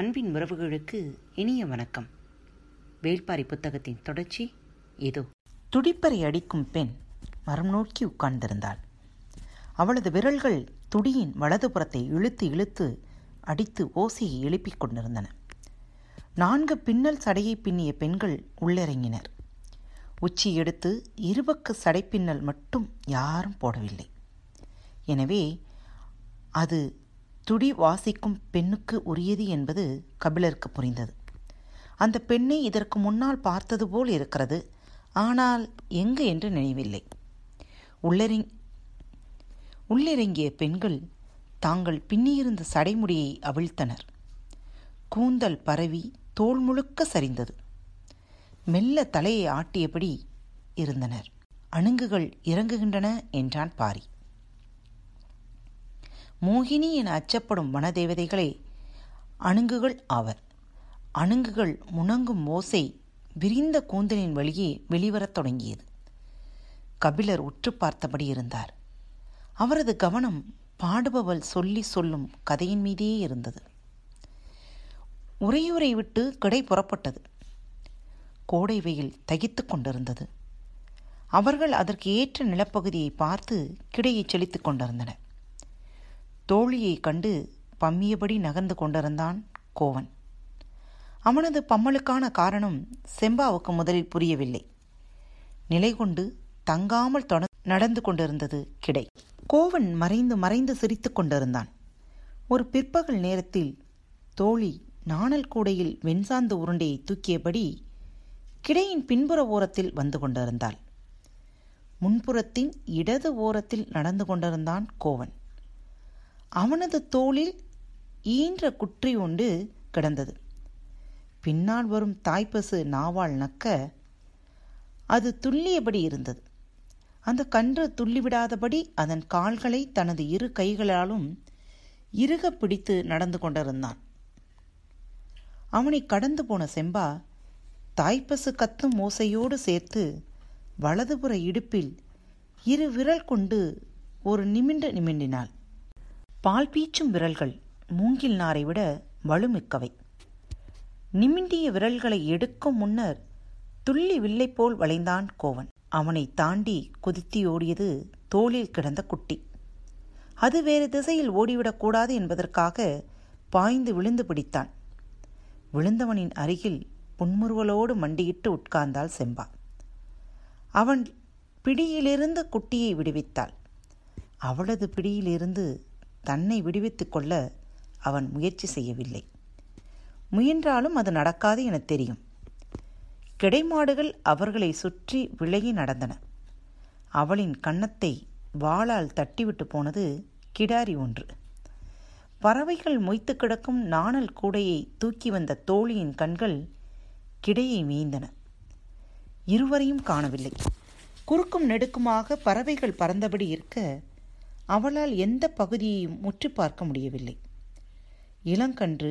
அன்பின் உறவுகளுக்கு இனிய வணக்கம். வேள்பாரி புத்தகத்தின் தொடர்ச்சி இதோ. துடிப்பறை அடிக்கும் பெண் மரம் நோக்கி உட்கார்ந்திருந்தாள். அவளது விரல்கள் துடியின் வலதுபுறத்தை இழுத்து இழுத்து அடித்து ஓசையை எழுப்பிக் கொண்டிருந்தன. 4 பின்னல் சடையை பின்னிய பெண்கள் உள்ளிறங்கினர். உச்சி எடுத்து இருபக்க சடைப்பின்னல் மட்டும் யாரும் போடவில்லை. எனவே அது துடி வாசிக்கும் பெண்ணுக்கு உரியது என்பது கபிலருக்கு புரிந்தது. அந்த பெண்ணை இதற்கு முன்னால் பார்த்தது போல் இருக்கிறது, ஆனால் எங்கு என்று நினைவில்லை. உள்ளிறங்கிய பெண்கள் தாங்கள் பின்னியிருந்த சடைமுடியை அவிழ்த்தனர். கூந்தல் பரவி தோல் முழுக்க சரிந்தது. மெல்ல தலையை ஆட்டியபடி இருந்தனர். அணுங்குகள் இறங்குகின்றன என்றான் பாரி. மோகினி என அச்சப்படும் வனதேவதைகளே அணுங்குகள் ஆவர். அணுங்குகள் முணங்கும் ஓசை விரிந்த கூந்தலின் வழியே வெளிவரத் தொடங்கியது. கபிலர் உற்று பார்த்தபடி இருந்தார். அவரது கவனம் பாடுபவள் சொல்லி சொல்லும் கதையின் மீதே இருந்தது. உரையுரை விட்டு கிடை புறப்பட்டது. கோடை வெயில் தகித்து கொண்டிருந்தது. அவர்கள் அதற்கு ஏற்ற நிலப்பகுதியை பார்த்து கிடையை செழித்து கொண்டிருந்தனர். தோழியை கண்டு பம்மியபடி நகர்ந்து கொண்டிருந்தான் கோவன். அவனது பம்மலுக்கான காரணம் செம்பாவுக்கு முதலில் புரியவில்லை. நிலை கொண்டு தங்காமல் நடந்து கொண்டிருந்தது கிடை. கோவன் மறைந்து மறைந்து சிரித்து கொண்டிருந்தான். ஒரு பிற்பகல் நேரத்தில் தோழி நாணல் கூடையில் வெண்சாந்து உருண்டையை தூக்கியபடி கிடையின் பின்புற ஓரத்தில் வந்து கொண்டிருந்தாள். முன்புறத்தின் இடது ஓரத்தில் நடந்து கொண்டிருந்தான் கோவன். அவனது தோளில் ஈன்ற குற்றி ஒன்று கிடந்தது. பின்னால் வரும் தாய்ப்பசு நாவால் நக்க அது துள்ளியபடி இருந்தது. அந்த கன்று துள்ளிவிடாதபடி அதன் கால்களை தனது இரு கைகளாலும் இறுக பிடித்து நடந்து கொண்டிருந்தான். அவனை கடந்து போன செம்பா தாய்ப்பசு கத்தும் ஓசையோடு சேர்த்து வலதுபுற இடுப்பில் இரு விரல் கொண்டு ஒரு நிமிண்டினாள். பால் பீச்சும் விரல்கள் மூங்கில் நாரை விட வலுமிக்கவை. நிமிண்டிய விரல்களை எடுக்கும் முன்னர் துள்ளி வில்லை போல் வளைந்தான் கோவன். அவனை தாண்டி குதித்தியோடியது தோளில் கிடந்த குட்டி. அது வேறு திசையில் ஓடிவிடக்கூடாது என்பதற்காக பாய்ந்து விழுந்து பிடித்தான். விழுந்தவனின் அருகில் புன்முறுவலோடு மண்டியிட்டு உட்கார்ந்தாள் செம்பா. அவன் பிடியிலிருந்து குட்டியை விடுவித்தாள். அவளது பிடியிலிருந்து தன்னை விடுவித்துக் கொள்ள அவன் முயற்சி செய்யவில்லை. முயன்றாலும் அது நடக்காது என தெரியும். கிடைமாடுகள் அவர்களை சுற்றி விலகி நடந்தன. அவளின் கன்னத்தை வாளால் தட்டிவிட்டு போனது கிடாரி ஒன்று. பறவைகள் மொய்த்து கிடக்கும் நாணல் கூடையை தூக்கி வந்த தோழியின் கண்கள் கிடையை மேய்ந்தன. இருவரையும் காணவில்லை. குறுக்கும் நெடுக்குமாக பறவைகள் பறந்தபடி இருக்க அவளால் எந்த பகுதியையும் முற்றி பார்க்க முடியவில்லை. இளங்கன்று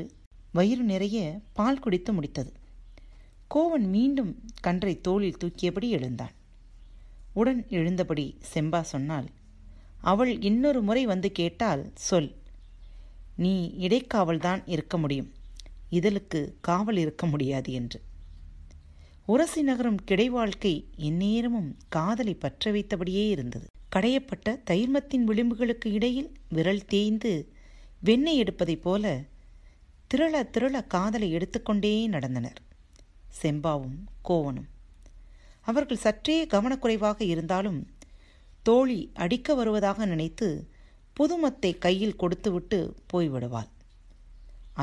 வயிறு நிறைய பால் குடித்து முடித்தது. கோவன் மீண்டும் கன்றை தோளில் தூக்கியபடி எழுந்தான். உடன் எழுந்தபடி செம்பா சொன்னால், அவள் இன்னொரு முறை வந்து கேட்டால் சொல், நீ இடைக்காவல்தான் இருக்க முடியும், இதழுக்கு காவல் இருக்க முடியாது என்று. உரசி நகரும் கிடை வாழ்க்கை எந்நேரமும் காதலை பற்ற வைத்தபடியே இருந்தது. கடையப்பட்ட தைர்மத்தின் விளிம்புகளுக்கு இடையில் விரல் தேய்ந்து வெண்ணெய் எடுப்பதைப் போல திரள திரள காதலை எடுத்துக்கொண்டே நடந்தனர் செம்பாவும் கோவனும். அவர்கள் சற்றே கவனக்குறைவாக இருந்தாலும் தோழி அடிக்க வருவதாக நினைத்து புதுமத்தை கையில் கொடுத்துவிட்டு போய்விடுவாள்.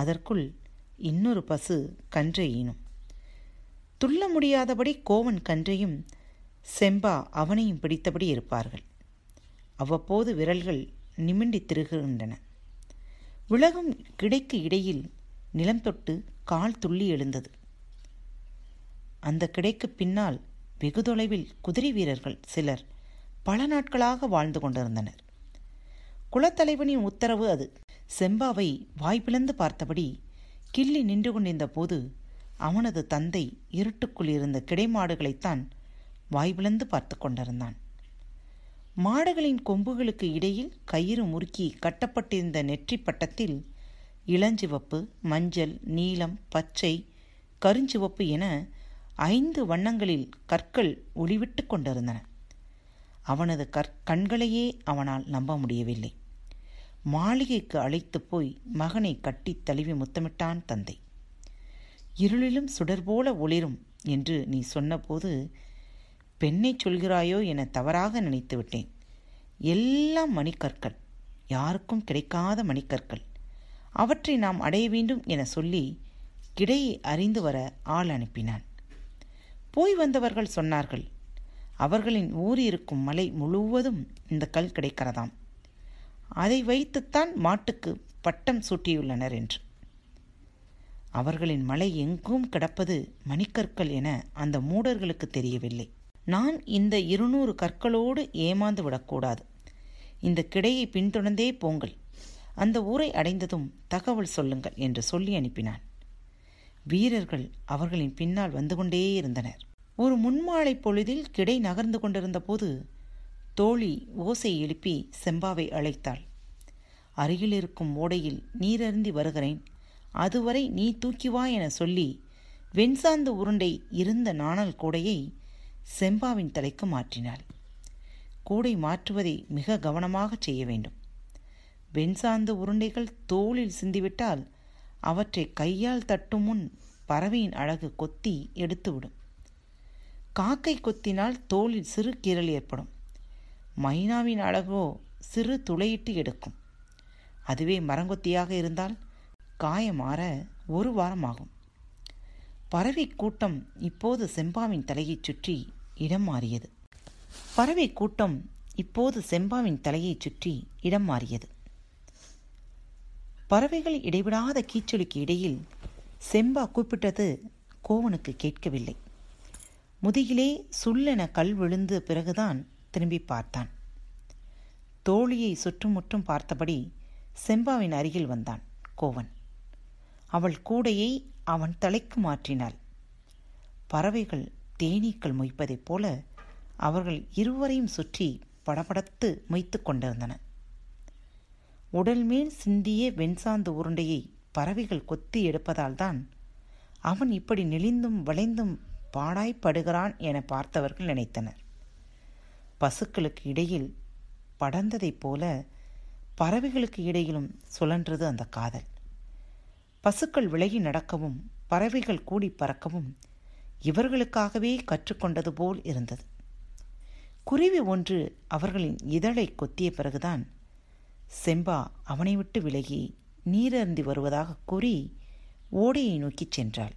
அதற்குள் இன்னொரு பசு கன்றை ஈனும். துள்ள முடியாதபடி கோவன் கன்றையும் செம்பா அவனையும் பிடித்தபடி இருப்பார்கள். அவ்வப்போது விரல்கள் நிமிண்டி திருகுகின்றன. விலகும் கிடைக்கு இடையில் நிலம் தொட்டு கால் துள்ளி எழுந்தது. அந்த கிடைக்கு பின்னால் வெகு தொலைவில் குதிரை வீரர்கள் சிலர் பல நாட்களாக வாழ்ந்து கொண்டிருந்தனர். குலத்தலைவனின் உத்தரவு அது. செம்பாவை வாய்ப்பிளந்து பார்த்தபடி கிள்ளி நின்று கொண்டிருந்த போது அவனது தந்தை இருட்டுக்குள் இருந்த கிடைமாடுகளைத்தான் வாய்விழந்து பார்த்து கொண்டிருந்தான். மாடுகளின் கொம்புகளுக்கு இடையில் கயிறு முறுக்கி கட்டப்பட்டிருந்த நெற்றி பட்டத்தில் இளஞ்சிவப்பு, மஞ்சள், நீலம், பச்சை, கருஞ்சிவப்பு என 5 வண்ணங்களில் கற்கள் ஒளிவிட்டு கொண்டிருந்தன. அவனது கண்களையே அவனால் நம்ப முடியவில்லை. மாளிகைக்கு அழைத்து போய் மகனை கட்டி தழுவி முத்தமிட்டான் தந்தை. இருளிலும் சுடர்போல ஒளிரும் என்று நீ சொன்னபோது பெண்ணை சொல்கிறாயோ என தவறாக நினைத்து விட்டேன். எல்லாம் மணிக்கற்கள், யாருக்கும் கிடைக்காத மணிக்கற்கள். அவற்றை நாம் அடைய வேண்டும் என சொல்லி கிடையை அறிந்து வர ஆள் அனுப்பினான். போய் வந்தவர்கள் சொன்னார்கள், அவர்களின் ஊர் இருக்கும் மலை முழுவதும் இந்த கல் கிடைக்கிறதாம், அதை வைத்துத்தான் மாட்டுக்கு பட்டம் சூட்டியுள்ளனர் என்று. அவர்களின் மலை எங்கும் கிடப்பது மணிக்கற்கள் என அந்த மூடர்களுக்கு தெரியவில்லை. நான் இந்த 200 கற்களோடு ஏமாந்து விடக்கூடாது. இந்த கிடையை பின்தொடர்ந்தே போங்கள், அந்த ஊரை அடைந்ததும் தகவல் சொல்லுங்கள் என்று சொல்லி அனுப்பினான். வீரர்கள் அவர்களின் பின்னால் வந்து கொண்டே இருந்தனர். ஒரு முன்மாலை பொழுதில் கிடை நகர்ந்து கொண்டிருந்த போது தோழி ஓசை எழுப்பி செம்பாவை அழைத்தாள். அருகிலிருக்கும் ஓடையில் நீரருந்தி வருகிறேன், அதுவரை நீ தூக்கி வா என சொல்லி வெண்சாந்து உருண்டை இருந்த நாணல் கூடையை செம்பாவின் தலைக்கு மாற்றினாள். கூடை மாற்றுவதை மிக கவனமாக செய்ய வேண்டும். வெண்சாந்து உருண்டைகள் தோளில் சிந்திவிட்டால் அவற்றை கையால் தட்டும் முன் பறவையின் அழகு கொத்தி எடுத்துவிடும். காக்கை கொத்தினால் தோளில் சிறு கீறல் ஏற்படும். மைனாவின் அழகோ சிறு துளையிட்டு எடுக்கும். அதுவே மரங்கொத்தியாக இருந்தால் காயமாற 1 வாரம் ஆகும். பறவை கூட்டம் இப்போது செம்பாவின் தலையைச் சுற்றி இடம் மாறியது. பறவைகள் இடைவிடாத கீச்சொலிக்கு இடையில் செம்பா கூப்பிட்டது கோவனுக்கு கேட்கவில்லை. முதுகிலே சுல்லென கல் விழுந்த பிறகுதான் திரும்பி பார்த்தான். தோழியை சுற்றுமுற்றும் பார்த்தபடி செம்பாவின் அருகில் வந்தான் கோவன். அவள் கூடையை அவன் தலைக்கு மாற்றினாள். பறவைகள் தேனீக்கள் மொய்ப்பதைப் போல அவர்கள் இருவரையும் சுற்றி படபடத்து மொய்த்து கொண்டிருந்தன. உடல்மேல் சிந்திய வெண்சாந்து உருண்டையை பறவைகள் கொத்தி எடுப்பதால்தான் அவன் இப்படி நெளிந்தும் வளைந்தும் பாடாய்ப்படுகிறான் என பார்த்தவர்கள் நினைத்தனர். பசுக்களுக்கு இடையில் படர்ந்ததைப் போல பறவைகளுக்கு இடையிலும் சுழன்றது அந்த காதல். பசுக்கள் விலகி நடக்கவும் பறவைகள் கூடி பறக்கவும் இவர்களுக்காகவே கற்றுக்கொண்டது போல் இருந்தது. குருவி ஒன்று அவர்களின் இதழை கொத்திய பிறகுதான் செம்பா அவனை விட்டு விலகி நீரருந்தி வருவதாக கூறி ஓடையை நோக்கிச் சென்றாள்.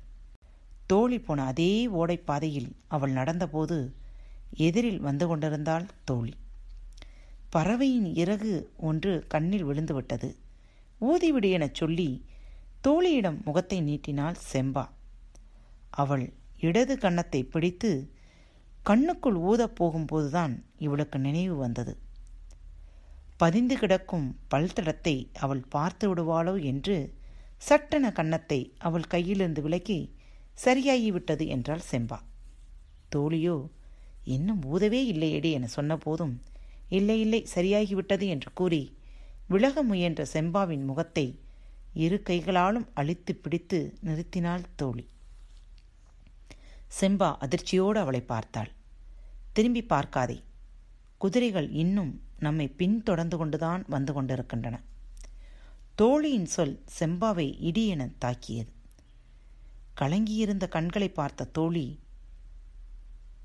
தோழி போன அதே ஓடைப்பாதையில் அவள் நடந்தபோது எதிரில் வந்து கொண்டிருந்தாள் தோழி. பறவையின் இறகு ஒன்று கண்ணில் விழுந்துவிட்டது, ஊதிவிடு எனச் சொல்லி தோழியிடம் முகத்தை நீட்டினாள் செம்பா. அவள் இடது கன்னத்தை பிடித்து கண்ணுக்குள் ஊதப் போகும்போதுதான் இவளுக்கு நினைவு வந்தது. பதிந்து கிடக்கும் பல்தடத்தை அவள் பார்த்து விடுவாளோ என்று சட்டென கன்னத்தை அவள் கையிலிருந்து விலக்கி சரியாகிவிட்டது என்றாள் செம்பா. தோழியோ இன்னும் ஊதவே இல்லையேடி என சொன்னபோதும் இல்லை இல்லை சரியாகிவிட்டது என்று கூறி விலக முயன்ற செம்பாவின் முகத்தை 2 கைகளாலும் அழித்து பிடித்து நிறுத்தினாள் தோழி. செம்பா அதிர்ச்சியோடு அவளை பார்த்தாள். திரும்பி பார்க்காதே, குதிரைகள் இன்னும் நம்மை பின்தொடர்ந்து கொண்டுதான் வந்து கொண்டிருக்கின்றன. தோழியின் சொல் செம்பாவை இடி என தாக்கியது. கலங்கியிருந்த கண்களை பார்த்த தோழி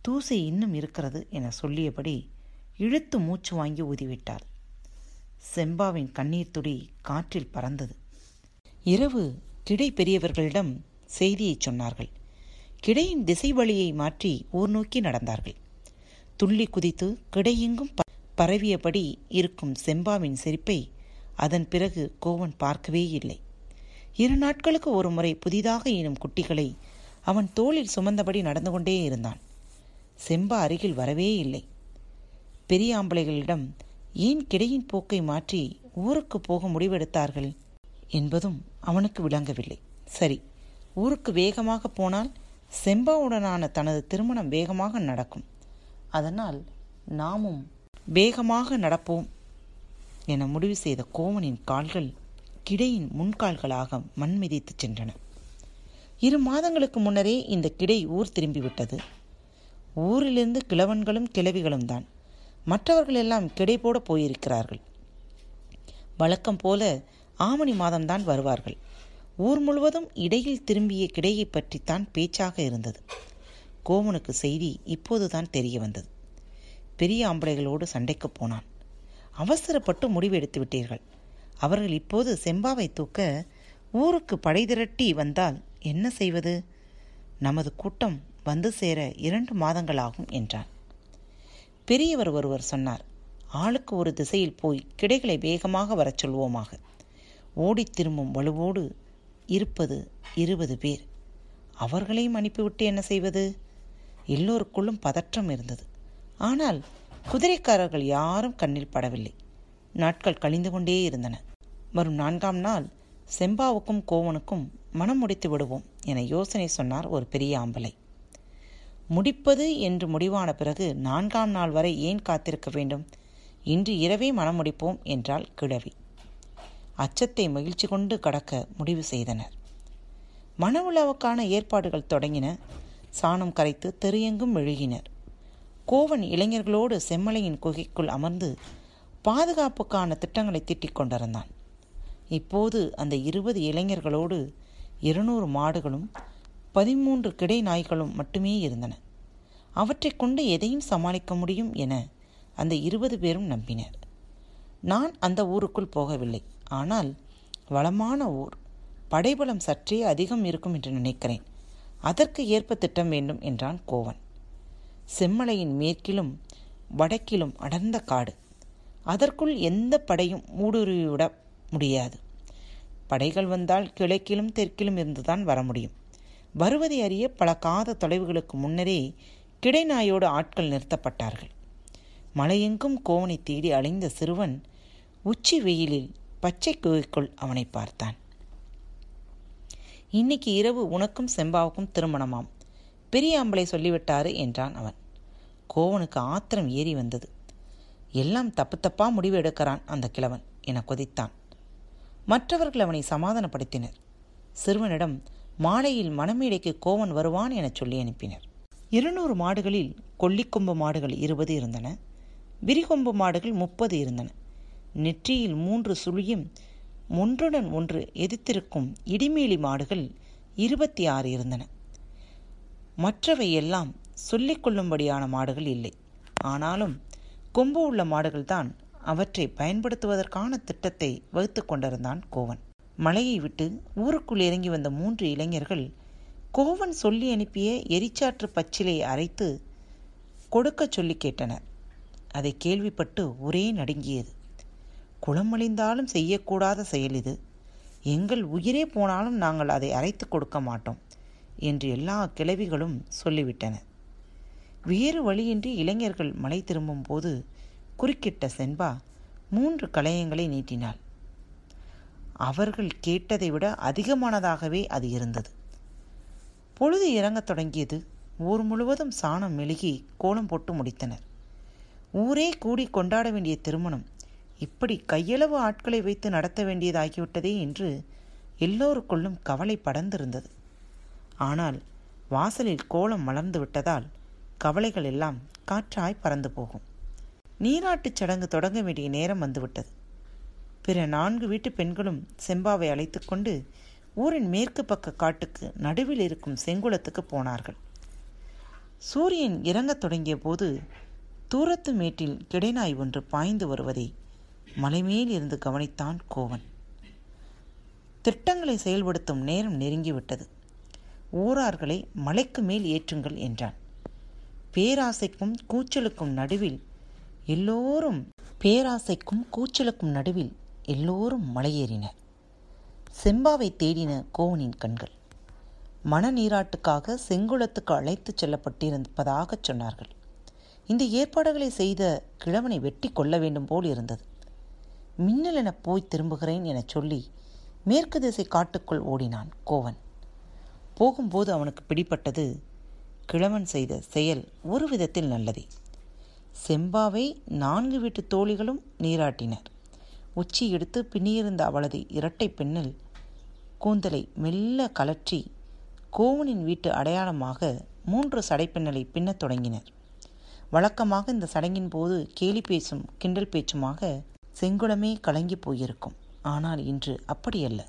தூசை இன்னும் இருக்கிறது என சொல்லியபடி இழுத்து மூச்சு வாங்கி ஊதிவிட்டாள். செம்பாவின் கண்ணீர் துளி காற்றில் பறந்தது. இரவு கிடை பெரியவர்களிடம் செய்தியை சொன்னார்கள். கிடையின் திசை வழியை மாற்றி ஊர் நோக்கி நடந்தார்கள். துள்ளி குதித்து கிடையெங்கும் பரவியபடி இருக்கும் செம்பாவின் சிரிப்பை அதன் பிறகு கோவன் பார்க்கவே இல்லை. 2 நாட்களுக்கு ஒரு முறை புதிதாக ஈனும் குட்டிகளை அவன் தோளில் சுமந்தபடி நடந்து கொண்டே இருந்தான். செம்பா அருகில் வரவே இல்லை. பெரிய ஆம்பளைகளிடம் ஏன் கிடையின் போக்கை மாற்றி ஊருக்கு போக முடிவெடுத்தார்கள் என்பதும் அவனுக்கு விளங்கவில்லை. சரி, ஊருக்கு வேகமாக போனால் செம்பாவுடனான தனது திருமணம் வேகமாக நடக்கும், அதனால் நாமும் வேகமாக நடப்போம் என முடிவு செய்த கோவனின் கால்கள் கிடையின் முன்கால்களாக மண் மிதித்து சென்றன. 2 மாதங்களுக்கு முன்னரே இந்த கிடை ஊர் திரும்பிவிட்டது. ஊரிலிருந்து கிழவன்களும் கிழவிகளும் தான், மற்றவர்கள் எல்லாம் கிடை போட போயிருக்கிறார்கள். வழக்கம் போல ஆவணி மாதம்தான் வருவார்கள். ஊர் முழுவதும் இடையில் திரும்பிய கிடையை பற்றித்தான் பேச்சாக இருந்தது. கோவனுக்கு செய்தி இப்போதுதான் தெரிய வந்தது. பெரிய ஆம்பளைகளோடு சண்டைக்கு போனான். அவசரப்பட்டு முடிவு எடுத்து விட்டீர்கள். அவர்கள் இப்போது செம்பாவை தூக்க ஊருக்கு படை திரட்டி வந்தால் என்ன செய்வது? நமது கூட்டம் வந்து சேர 2 மாதங்களாகும் என்றான். பெரியவர் ஒருவர் சொன்னார், ஆளுக்கு ஒரு திசையில் போய் கிடைகளை வேகமாக வரச் சொல்வோமாக. ஓடி திரும்பும் வலுவோடு இருப்பது 20 பேர். அவர்களையும் அனுப்பிவிட்டு என்ன செய்வது? எல்லோருக்குள்ளும் பதற்றம் இருந்தது. ஆனால் குதிரைக்காரர்கள் யாரும் கண்ணில் படவில்லை. நாட்கள் கழிந்து கொண்டே இருந்தன. வரும் 4ஆம் நாள் செம்பாவுக்கும் கோவனுக்கும் மனம் முடித்து விடுவோம் என யோசனை சொன்னார் ஒரு பெரிய ஆம்பலை. முடிப்பது என்று முடிவான பிறகு 4ஆம் நாள் வரை ஏன் காத்திருக்க வேண்டும்? இன்று இரவே மனம் முடிப்போம் என்றாள் கிழவி. அச்சத்தை மகிழ்ச்சி கொண்டு கடக்க முடிவு செய்தனர். மணவிழாவுக்கான ஏற்பாடுகள் தொடங்கின. சாணம் கரைத்து தெரியெங்கும் மெழுகினர். கோவன் இளைஞர்களோடு செம்மலையின் குகைக்குள் அமர்ந்து பாதுகாப்புக்கான திட்டங்களை தீட்டிக் கொண்டிருந்தான். இப்போது அந்த 20 இளைஞர்களோடு 200 மாடுகளும் 13 கிடை நாய்களும் மட்டுமே இருந்தன. அவற்றை கொண்டு எதையும் சமாளிக்க முடியும் என அந்த 20 பேரும் நம்பினர். நான் அந்த ஊருக்குள் போகவில்லை. ஆனால் வளமான ஊர், படைபலம் சற்றே அதிகம் இருக்கும் என்று நினைக்கிறேன். அதற்கு ஏற்ப திட்டம் வேண்டும் என்றான் கோவன். செம்மலையின் மேற்கிலும் வடக்கிலும் அடர்ந்த காடு. அதற்குள் எந்த படையும் ஊடுருவிவிட முடியாது. படைகள் வந்தால் கிழக்கிலும் தெற்கிலும் இருந்துதான் வர முடியும். வருவதை அறிய பல காத தொலைவுகளுக்கு முன்னரே கிடைநாயோடு ஆட்கள் நிறுத்தப்பட்டார்கள். மலையெங்கும் கோவனை தேடி அலைந்த சிறுவன் உச்சி வெயிலில் பச்சை குகைக்குள் அவனை பார்த்தான். இன்னைக்கு இரவு உனக்கும் செம்பாவுக்கும் திருமணமாம், பெரிய ஆம்பளை சொல்லிவிட்டாரு என்றான் அவன். கோவனுக்கு ஆத்திரம் ஏறி வந்தது. எல்லாம் தப்பு தப்பா முடிவு எடுக்கிறான் அந்த கிழவன் என கொதித்தான். மற்றவர்கள் அவனை சமாதானப்படுத்தினர். சிறுவனிடம் மாலையில் மணமேடைக்கு கோவன் வருவான் என சொல்லி அனுப்பினர். 200 மாடுகளில் கொல்லிக்கொம்பு மாடுகள் 20 இருந்தன. விரிகொம்பு மாடுகள் 30 இருந்தன. நெற்றியில் 3 சுழியும் ஒன்றுடன் ஒன்று எதிர்த்திருக்கும் இடிமேலி மாடுகள் 26 இருந்தன. மற்றவை எல்லாம் சொல்லிக்கொள்ளும்படியான மாடுகள் இல்லை. ஆனாலும் கொம்பு உள்ள மாடுகள்தான் அவற்றை பயன்படுத்துவதற்கான திட்டத்தை வகுத்து கொண்டிருந்தான் கோவன். மலையை விட்டு ஊருக்குள் இறங்கி வந்த 3 இளைஞர்கள் கோவன் சொல்லி அனுப்பிய எரிச்சாற்று பச்சிலை அரைத்து கொடுக்க சொல்லி கேட்டனர். அதை கேள்விப்பட்டு ஒரே நடுங்கியது. குளமழிந்தாலும் செய்யக்கூடாத செயல் இது. எங்கள் உயிரே போனாலும் நாங்கள் அதை அரைத்து கொடுக்க மாட்டோம் என்று எல்லா கிழவிகளும் சொல்லிவிட்டன. வேறு வழியின்றி இளைஞர்கள் மலை திரும்பும் போது குறுக்கிட்ட செண்பா 3 கலயங்களை நீட்டினாள். அவர்கள் கேட்டதை விட அதிகமானதாகவே அது இருந்தது. பொழுது இறங்க தொடங்கியது. ஊர் முழுவதும் சாணம் மெழுகி கோலம் போட்டு முடித்தனர். ஊரே கூடி கொண்டாட வேண்டிய திருமணம் இப்படி கையளவு ஆட்களை வைத்து நடத்த வேண்டியதாகிவிட்டதே என்று எல்லோருக்குள்ளும் கவலை படர்ந்திருந்தது. ஆனால் வாசலில் கோலம் மலர்ந்து விட்டதால் கவலைகள் எல்லாம் காற்றாய் பறந்து போகும். நீராட்டுச் சடங்கு தொடங்க வேண்டிய நேரம் வந்துவிட்டது. பிற 4 வீட்டு பெண்களும் செம்பாவை அழைத்து கொண்டு ஊரின் மேற்கு பக்க காட்டுக்கு நடுவில் இருக்கும் செங்குளத்துக்கு போனார்கள். சூரியன் இறங்க தொடங்கிய போது தூரத்து மேட்டில் கிடைநாய் ஒன்று பாய்ந்து வருவதை மலைமேல் இருந்து கவனித்தான் கோவன். திட்டங்களை செயல்படுத்தும் நேரம் நெருங்கிவிட்டது. ஊரார்களை மலைக்கு மேல் ஏற்றுங்கள் என்றான். பேராசைக்கும் கூச்சலுக்கும் நடுவில் எல்லோரும் மலையேறினர். செம்பாவை தேடின கோவனின் கண்கள். மன நீராட்டுக்காக செங்குளத்துக்கு அழைத்துச் செல்லப்பட்டிருப்பதாகச் சொன்னார்கள். இந்த ஏற்பாடுகளை செய்த கிழவனை வெட்டி கொள்ள வேண்டும் போல் இருந்தது. மின்னலென போய் திரும்புகிறேன் என சொல்லி மேற்கு திசை காட்டுக்குள் ஓடினான் கோவன். போகும்போது அவனுக்கு பிடிபட்டது கிழவன் செய்த செயல் ஒரு விதத்தில் நல்லதே. செம்பாவை 4 வீட்டு தோழிகளும் நீராட்டினர். உச்சி எடுத்து பின்னியிருந்த அவளது இரட்டை பின்னல் கூந்தலை மெல்ல கலற்றி கோவனின் வீட்டு அடையாளமாக 3 சடைப்பின்னலை பின்னத் தொடங்கினர். வழக்கமாக இந்த சடங்கின் போது கேலி பேச்சும் கிண்டல் பேச்சுமாக செங்குளமே கலங்கி போயிருக்கும். ஆனால் இன்று அப்படியல்ல.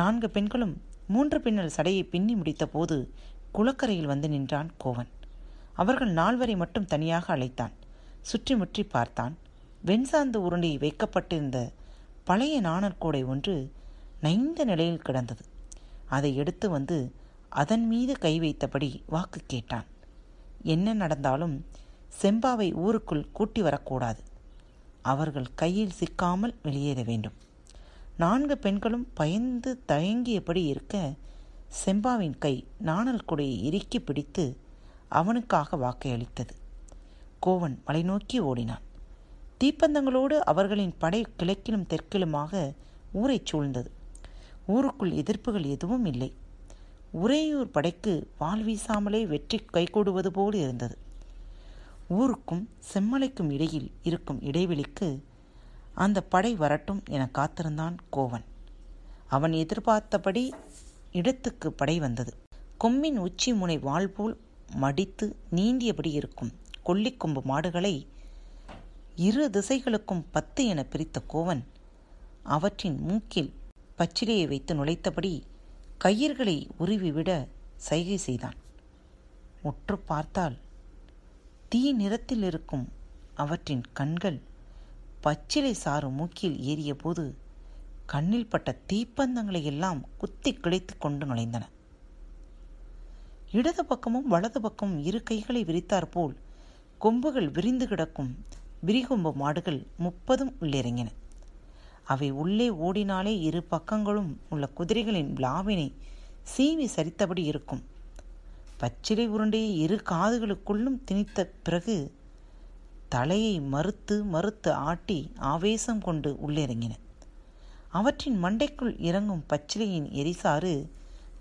4 பெண்களும் 3 பின்னல் சடையை பின்னி முடித்த போது குளக்கரையில் வந்து நின்றான் கோவன். அவர்கள் 4 மட்டும் தனியாக அழைத்தான். சுற்றி முற்றி பார்த்தான். வெண்சாந்து உருண்டையை வைக்கப்பட்டிருந்த பழைய நாணற்கூடை ஒன்று நைந்த நிலையில் கிடந்தது. அதை எடுத்து வந்து அதன் மீது கை வைத்தபடி வாக்கு கேட்டான். என்ன நடந்தாலும் செம்பாவை ஊருக்குள் கூட்டி வரக்கூடாது, அவர்கள் கையில் சிக்காமல் வெளியேற வேண்டும். 4 பெண்களும் பயந்து தயங்கியபடி இருக்க செம்பாவின் கை நாணல் குடையை இறுக்கி பிடித்து அவனுக்காக வாக்கையளித்தது. கோவன் மலைநோக்கி ஓடினான். தீப்பந்தங்களோடு அவர்களின் படை கிழக்கிலும் தெற்கிலுமாக ஊரை சூழ்ந்தது. ஊருக்குள் எதிர்ப்புகள் எதுவும் இல்லை. உறையூர் படைக்கு வால் வீசாமலே வெற்றி கைகூடுவது போல் இருந்தது. ஊருக்கும் செம்மலைக்கும் இடையில் இருக்கும் இடைவெளிக்கு அந்த படை வரட்டும் என காத்திருந்தான் கோவன். அவன் எதிர்பார்த்தபடி இடத்துக்கு படை வந்தது. கொம்பின் உச்சி முனை வால் போல் மடித்து நீண்டியபடி இருக்கும் கொல்லிக்கொம்பு மாடுகளை 2 திசைகளுக்கும் 10 என பிரித்த கோவன் அவற்றின் மூக்கில் பச்சிலையை வைத்து நுழைத்தபடி கயிர்களை உருவிவிட சைகை செய்தான். உற்று பார்த்தால் தீ நிறத்தில் இருக்கும் அவற்றின் கண்கள் பச்சிலை சாறு மூக்கில் ஏறிய போது கண்ணில் பட்ட தீப்பந்தங்களை எல்லாம் குத்தி கிளைத்து கொண்டு நுழைந்தன. இடது பக்கமும் வலது பக்கமும் 2 கைகளை விரித்தாற்போல் கொம்புகள் விரிந்து கிடக்கும் விரிகொம்பு மாடுகள் 30 உள்ளிறங்கின. அவை உள்ளே ஓடினாலே 2 பக்கங்களும் உள்ள குதிரைகளின் விலாவினை சீவி சரித்தபடி இருக்கும். பச்சிலை உருண்டையை 2 காதுகளுக்குள்ளும் திணித்த பிறகு தலையை மறுத்து மறுத்து ஆட்டி ஆவேசம் கொண்டு உள்ளிறங்கின. அவற்றின் மண்டைக்குள் இறங்கும் பச்சிலையின் எரிசாறு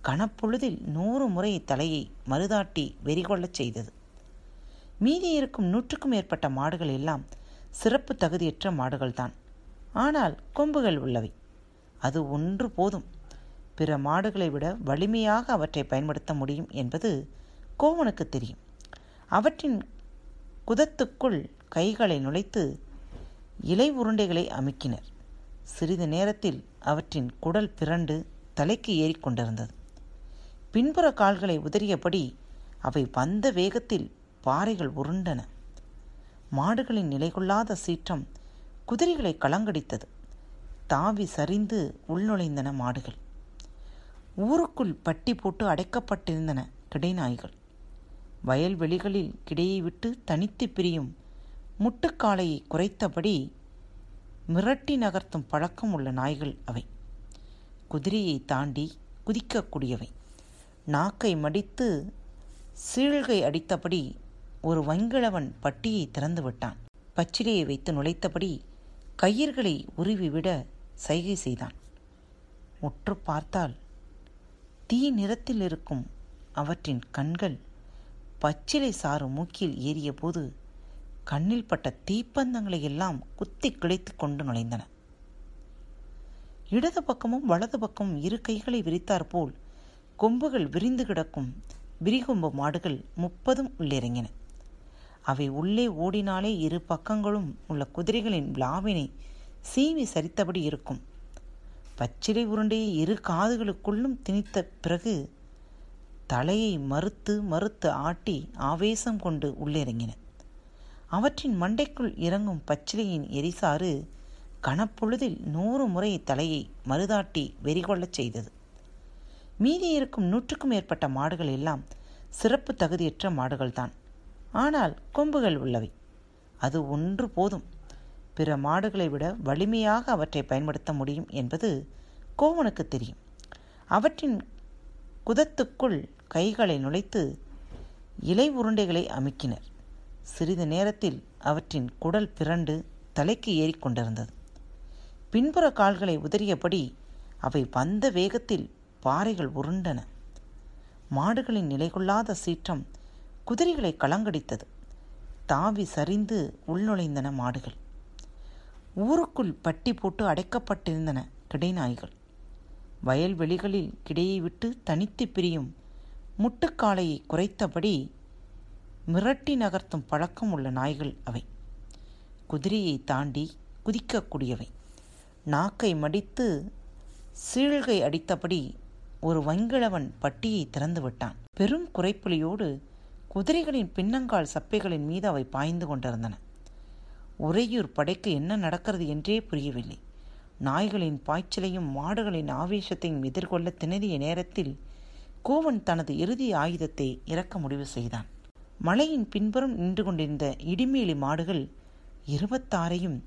கனப்பொழுதில் 100 முறை தலையை மறுதாட்டி வெறிகொள்ளச் செய்தது. மீதி இருக்கும் 100க்கும் மேற்பட்ட மாடுகள் எல்லாம் சிறப்பு தகுதியற்ற மாடுகள்தான். ஆனால் கொம்புகள் உள்ளவை. அது ஒன்று போதும், பிற மாடுகளை விட வலிமையாக அவற்றை பயன்படுத்த முடியும் என்பது கோவனுக்கு தெரியும். அவற்றின் குதத்துக்குள் கைகளை நுழைத்து இலை உருண்டைகளை அமுக்கினர். சிறிது நேரத்தில் அவற்றின் குடல் பிறண்டு தலைக்கு ஏறிக்கொண்டிருந்தது. பின்புற கால்களை உதறியபடி அவை வந்த வேகத்தில் பாறைகள் உருண்டன. மாடுகளின் நிலைகொள்ளாத சீற்றம் குதிரைகளை கலங்கடித்தது. தாவி சரிந்து உள்நுழைந்தன மாடுகள். ஊருக்குள் பட்டி போட்டு அடைக்கப்பட்டிருந்தன கிடைநாய்கள். வயல்வெளிகளில் கிடையை விட்டு தனித்து பிரியும் முட்டுக்காலையை குறைத்தபடி மிரட்டி நகர்த்தும் பழக்கம் உள்ள நாய்கள் அவை. குதிரையை தாண்டி குதிக்கக்கூடியவை. நாக்கை மடித்து சீழ்கை அடித்தபடி ஒரு வங்கிழவன் பட்டியை திறந்துவிட்டான். பச்சிலையை வைத்து நுழைத்தபடி கயிர்களை உருவிவிட சைகை செய்தான். உற்று பார்த்தால் தீ நிறத்தில் இருக்கும் அவற்றின் கண்கள் பச்சிலை சாறு மூக்கில் ஏறிய போது கண்ணில் பட்ட தீப்பந்தங்களை எல்லாம் குத்தி கிளைத்து கொண்டு நுழைந்தன. இடது பக்கமும் வலது பக்கமும் 2 கைகளை விரித்தாற்போல் கொம்புகள் விரிந்து கிடக்கும் விரிகொம்பு மாடுகள் 30 உள்ளிறங்கின. அவை உள்ளே ஓடினாலே 2 பக்கங்களும் உள்ள குதிரைகளின் விலாவினை சீவி சரித்தபடி இருக்கும். பச்சிலை உருண்டையை 2 காதுகளுக்குள்ளும் திணித்த பிறகு தலையை மறுத்து மறுத்து ஆட்டி ஆவேசம் கொண்டு உள்ளிறங்கின. அவற்றின் மண்டைக்குள் இறங்கும் பச்சிலையின் எரிசாறு கனப்பொழுதில் 100 முறை தலையை மறுதாட்டி வெறிகொள்ளச் செய்தது. மீதி இருக்கும் 100க்கும் மேற்பட்ட மாடுகள் எல்லாம் சிறப்பு தகுதியற்ற மாடுகள்தான். ஆனால் கொம்புகள் உள்ளவை. அது ஒன்று போதும், பிற மாடுகளை விட வலிமையாக அவற்றை பயன்படுத்த முடியும் என்பது கோவனுக்கு தெரியும். அவற்றின் குதத்துக்குள் கைகளை நுழைத்து இலை உருண்டைகளை அமுக்கினர். சிறிது நேரத்தில் அவற்றின் குடல் பிறண்டு தலைக்கு ஏறிக்கொண்டிருந்தது. பின்புற கால்களை உதறியபடி அவை வந்த வேகத்தில் பாறைகள் உருண்டன. மாடுகளின் நிலைகொள்ளாத சீற்றம் குதிரைகளை கலங்கடித்தது. தாவி சரிந்து உள்நுழைந்தன மாடுகள். ஊருக்குள் பட்டி போட்டு அடைக்கப்பட்டிருந்தன கிடைநாய்கள். வயல்வெளிகளில் கிடையை விட்டு தனித்து பிரியும் முட்டுக்காலையை குறைத்தபடி மிரட்டி நகர்த்தும் பழக்கம் உள்ள நாய்கள் அவை. குதிரையை தாண்டி குதிக்கக்கூடியவை. நாக்கை மடித்து சீழ்கை அடித்தபடி ஒரு வங்கிழவன் பட்டியை திறந்து விட்டான். பெரும் குறைப்புலியோடு குதிரைகளின் பின்னங்கால் சப்பைகளின் மீது அவை பாய்ந்து கொண்டிருந்தன. உறையூர் படைக்கு என்ன நடக்கிறது என்றே புரியவில்லை. நாய்களின் பாய்ச்சலையும் மாடுகளின் ஆவேசத்தையும் எதிர்கொள்ள திணறிய நேரத்தில் கோவன் தனது இறுதி ஆயுதத்தை இறக்க முடிவு செய்தான். மலையின் பின்புறம் நின்று கொண்டிருந்த இடிமேலி மாடுகள் 26ஐயும்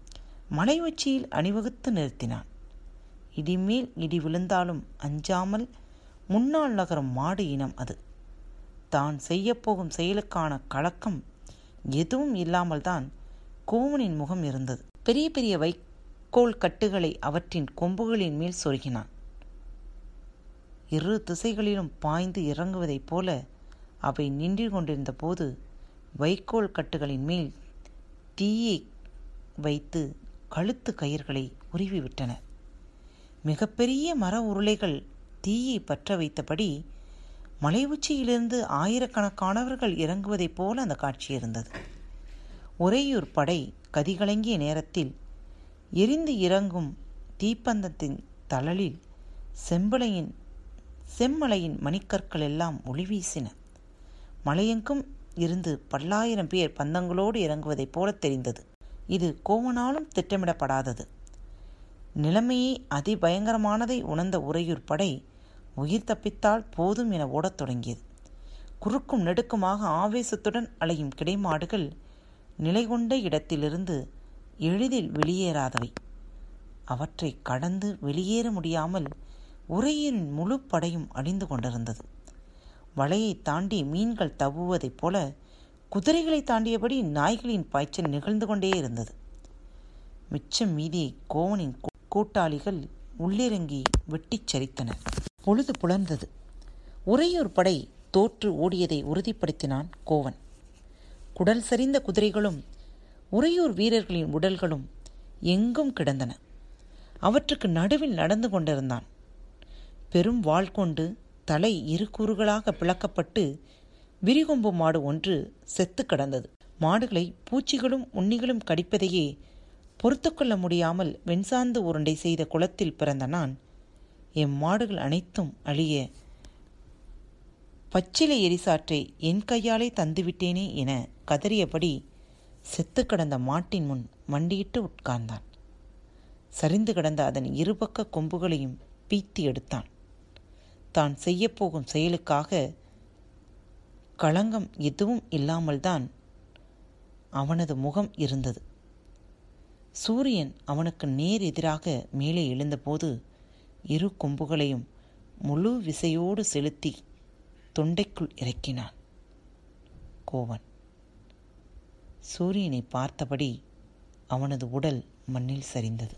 மலை உச்சியில் அணிவகுத்து நிறுத்தினான். இடிமேல் இடி விழுந்தாலும் அஞ்சாமல் முன்னால் நகரும் மாடு இனம் அது. தான் செய்யப்போகும் செயலுக்கான கலக்கம் எதுவும் இல்லாமல் தான் கோவனின் முகம் இருந்தது. பெரிய பெரிய வைக்கோல் கட்டுகளை அவற்றின் கொம்புகளின் மேல் சொருகினான். இரு திசைகளிலும் பாய்ந்து இறங்குவதைப் போல அவை நின்று கொண்டிருந்த போது வைக்கோல் கட்டுகளின் மேல் தீயை வைத்து கழுத்து கயிர்களை உருவிவிட்டனர். மிகப்பெரிய மர உருளைகள் தீயை பற்ற வைத்தபடி மலை உச்சியிலிருந்து ஆயிரக்கணக்கானவர்கள் இறங்குவதைப் போல அந்த காட்சி இருந்தது. உறையூர் படை கதிகலங்கிய நேரத்தில் எரிந்து இறங்கும் தீப்பந்தத்தின் தழலில் செம்மலையின் மணிக்கற்கள் எல்லாம் ஒளி வீசின. மலையெங்கும் இருந்து 10,000 பேர் பந்தங்களோடு இறங்குவதைப் போல தெரிந்தது. இது கோவனாலும் திட்டமிடப்படாதது. நிலைமையை அதிபயங்கரமானதை உணர்ந்த உறையூர் படை உயிர் தப்பித்தால் போதும் என ஓடத் தொடங்கியது. குறுக்கும் நெடுக்குமாக ஆவேசத்துடன் அலையும் கிடைமாடுகள் நிலைகொண்ட இடத்திலிருந்து எளிதில் வெளியேறாதவை. அவற்றை கடந்து வெளியேற முடியாமல் உறையூரின் முழு படையும் அழிந்து கொண்டிருந்தது. வலையை தாண்டி மீன்கள் தவுவதைப் போல குதிரைகளை தாண்டியபடி நாய்களின் பாய்ச்சல் நிகழ்ந்து கொண்டே இருந்தது. மிச்சம் மீதியை கோவனின் கூட்டாளிகள் உள்ளிறங்கி வெட்டிச் சரித்தனர். பொழுது புலர்ந்தது. உறையூர் படை தோற்று ஓடியதை உறுதிப்படுத்தினான் கோவன். குடல் சரிந்த குதிரைகளும் உறையூர் வீரர்களின் உடல்களும் எங்கும் கிடந்தன. அவற்றுக்கு நடுவில் நடந்து கொண்டிருந்தான். பெரும் வாள் கொண்டு தலை இரு கூறுகளாக பிளக்கப்பட்டு விரிகொம்பு மாடு ஒன்று செத்து கிடந்தது. மாடுகளை பூச்சிகளும் உண்ணிகளும் கடிப்பதையே பொறுத்துக்கொள்ள முடியாமல் வெண்சாந்து உருண்டை செய்த குளத்தில் பிறந்த நான் எம் மாடுகள் அனைத்தும் அழிய பச்சிலை எரிசாற்றை என் கையாலே தந்துவிட்டேனே என கதறியபடி செத்து கிடந்த மாட்டின் முன் மண்டியிட்டு உட்கார்ந்தான். சரிந்து கிடந்த அதன் இருபக்க கொம்புகளையும் பீத்தி எடுத்தான். தான் செய்யப்போகும் செயலுக்காக களங்கம் எதுவும் இல்லாமல்தான் அவனது முகம் இருந்தது. சூரியன் அவனுக்கு நேர் எதிராக மேலே எழுந்தபோது இரு கொம்புகளையும் முழு விசையோடு செலுத்தி தொண்டைக்குள் இறக்கினான் கோவன். சூரியனை பார்த்தபடி அவனது உடல் மண்ணில் சரிந்தது.